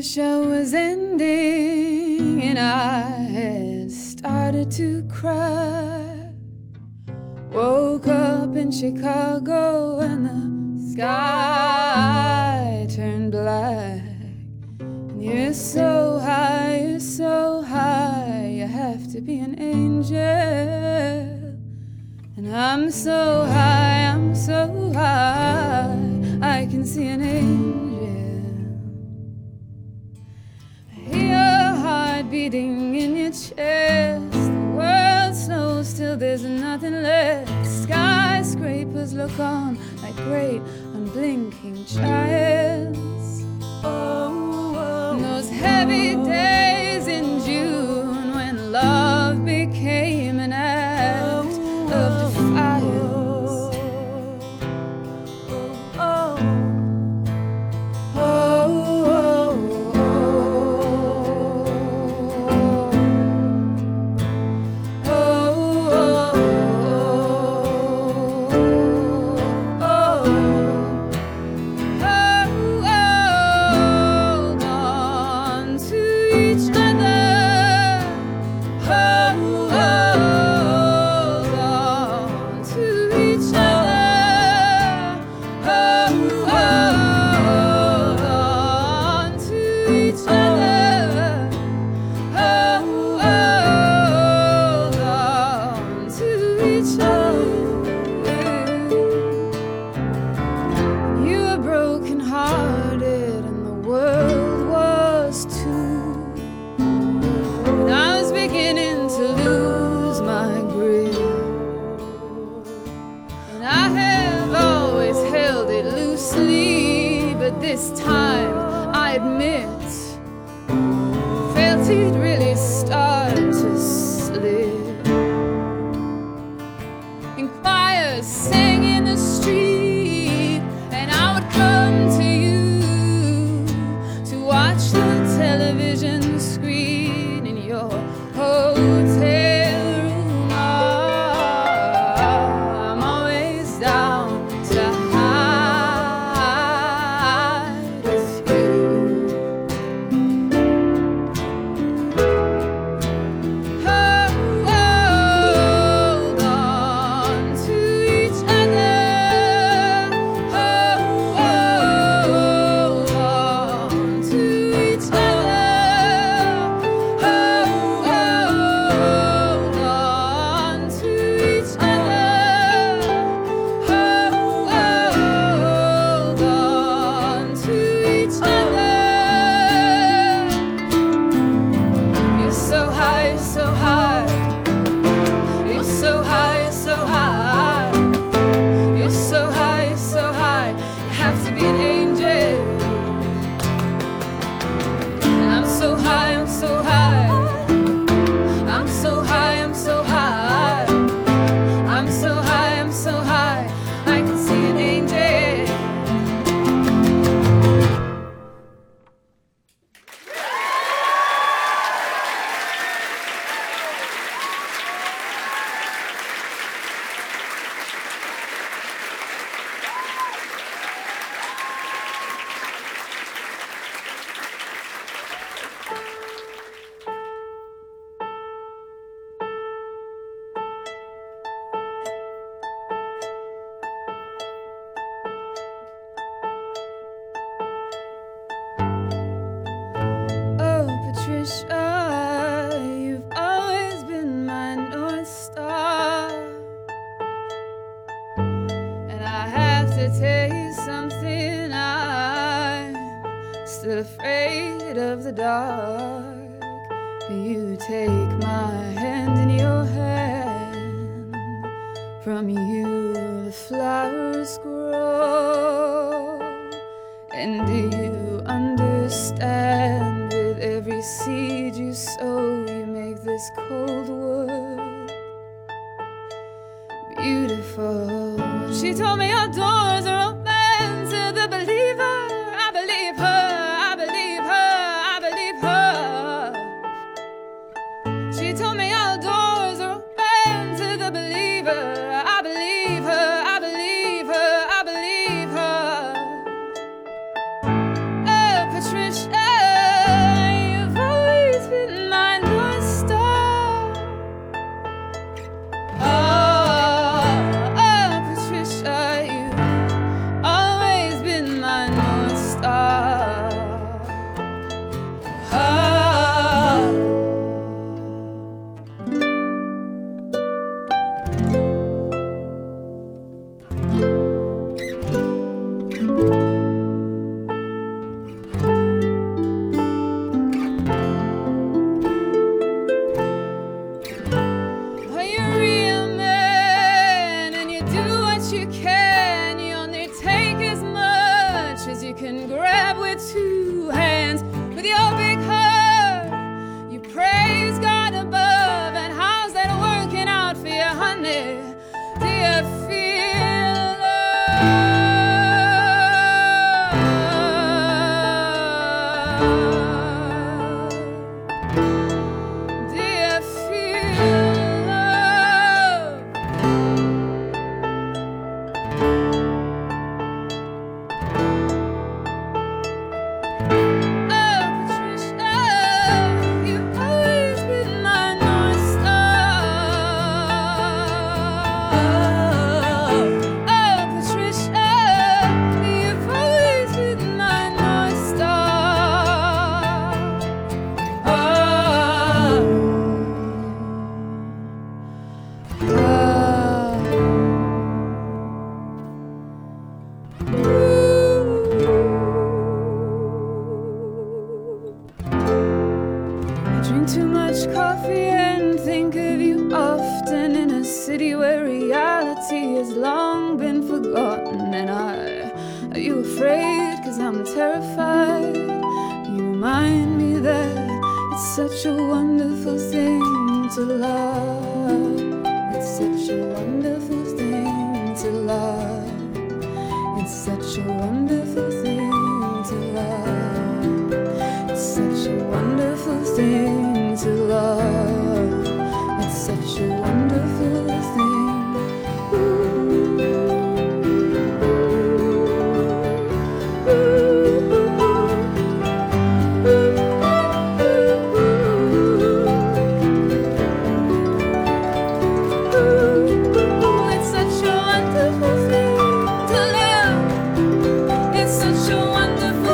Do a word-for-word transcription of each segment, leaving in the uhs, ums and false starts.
The show was ending and I had started to cry. Woke up in Chicago and the sky turned black. And you're so high, you're so high, you have to be an angel. And I'm so high, I'm so high, I can see an angel. Beating in your chest, the world slows till there's nothing left. Skyscrapers look on like great unblinking giants. Oh, oh, and those heavy days in June when love became an act of defiance. Oh, oh, oh. This time, I admit, frailty'd really started to slip. And choirs sang in the street, and I would come to you to watch the television screen in your hotel room. Oh, I'm always down to afraid of the dark, but you take my hand in your hand. From you the flowers grow, and do you understand? With every seed you sow, you make this cold world beautiful. She told me our doors are open to the believer. I believe her. Patricia Drink too much coffee and think of you often, in a city where reality has long been forgotten. And I, are you afraid? Cause I'm terrified. You remind me that it's such a wonderful thing to love. It's such a wonderful thing to love. It's such a wonderful thing to love. It's such a wonderful thing to love. It's such a wonderful thing. Ooh, ooh, ooh, ooh, ooh, ooh. It's such a wonderful thing to love. It's such a wonderful thing.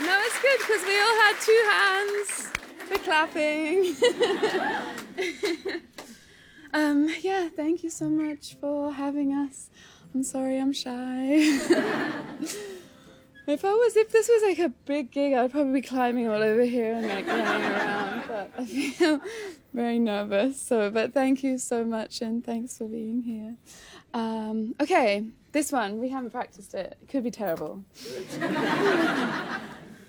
No, it's good because we all had two hands for clapping. um, yeah, thank you so much for having us. I'm sorry I'm shy. If I was, if this was like a big gig, I'd probably be climbing all over here and like running around. But I feel very nervous. So, but thank you so much and thanks for being here. Um, okay. This one, we haven't practiced it. It could be terrible.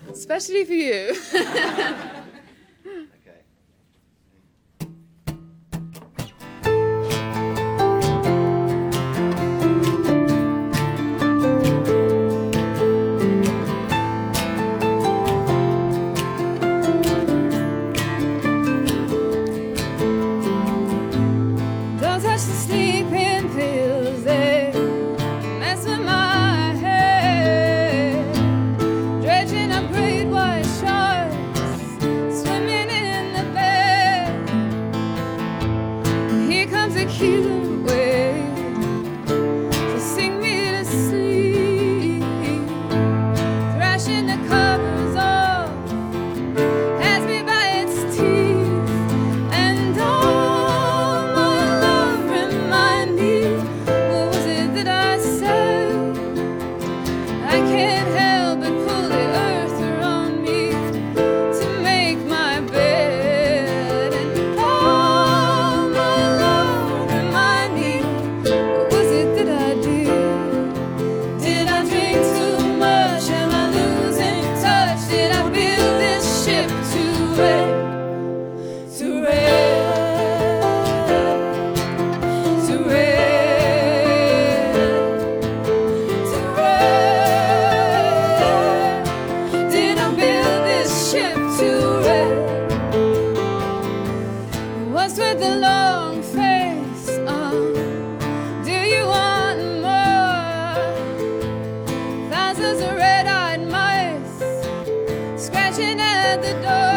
Especially for you. Okay. Don't touch the sleeping pills, eh? Scratching at the door.